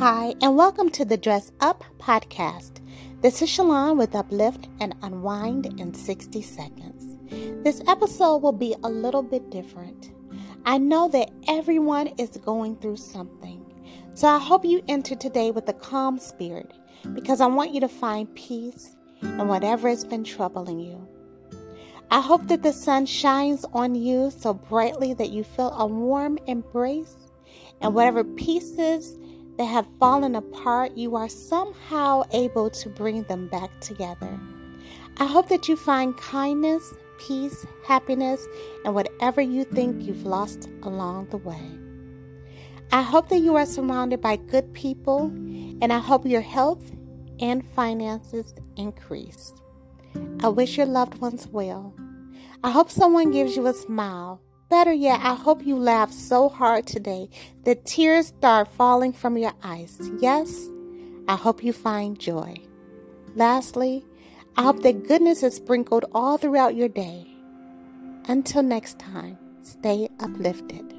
Hi, and welcome to the Dress Up Podcast. This is Shalon with Uplift and Unwind in 60 Seconds. This episode will be a little bit different. I know that everyone is going through something, so I hope you enter today with a calm spirit because I want you to find peace in whatever has been troubling you. I hope that the sun shines on you so brightly that you feel a warm embrace and whatever pieces that have fallen apart, you are somehow able to bring them back together. I hope that you find kindness, peace, happiness, and whatever you think you've lost along the way. I hope that you are surrounded by good people, and I hope your health and finances increase. I wish your loved ones well. I hope someone gives you a smile. Better yet, I hope you laugh so hard today that tears start falling from your eyes. Yes, I hope you find joy. Lastly, I hope that goodness is sprinkled all throughout your day. Until next time, stay uplifted.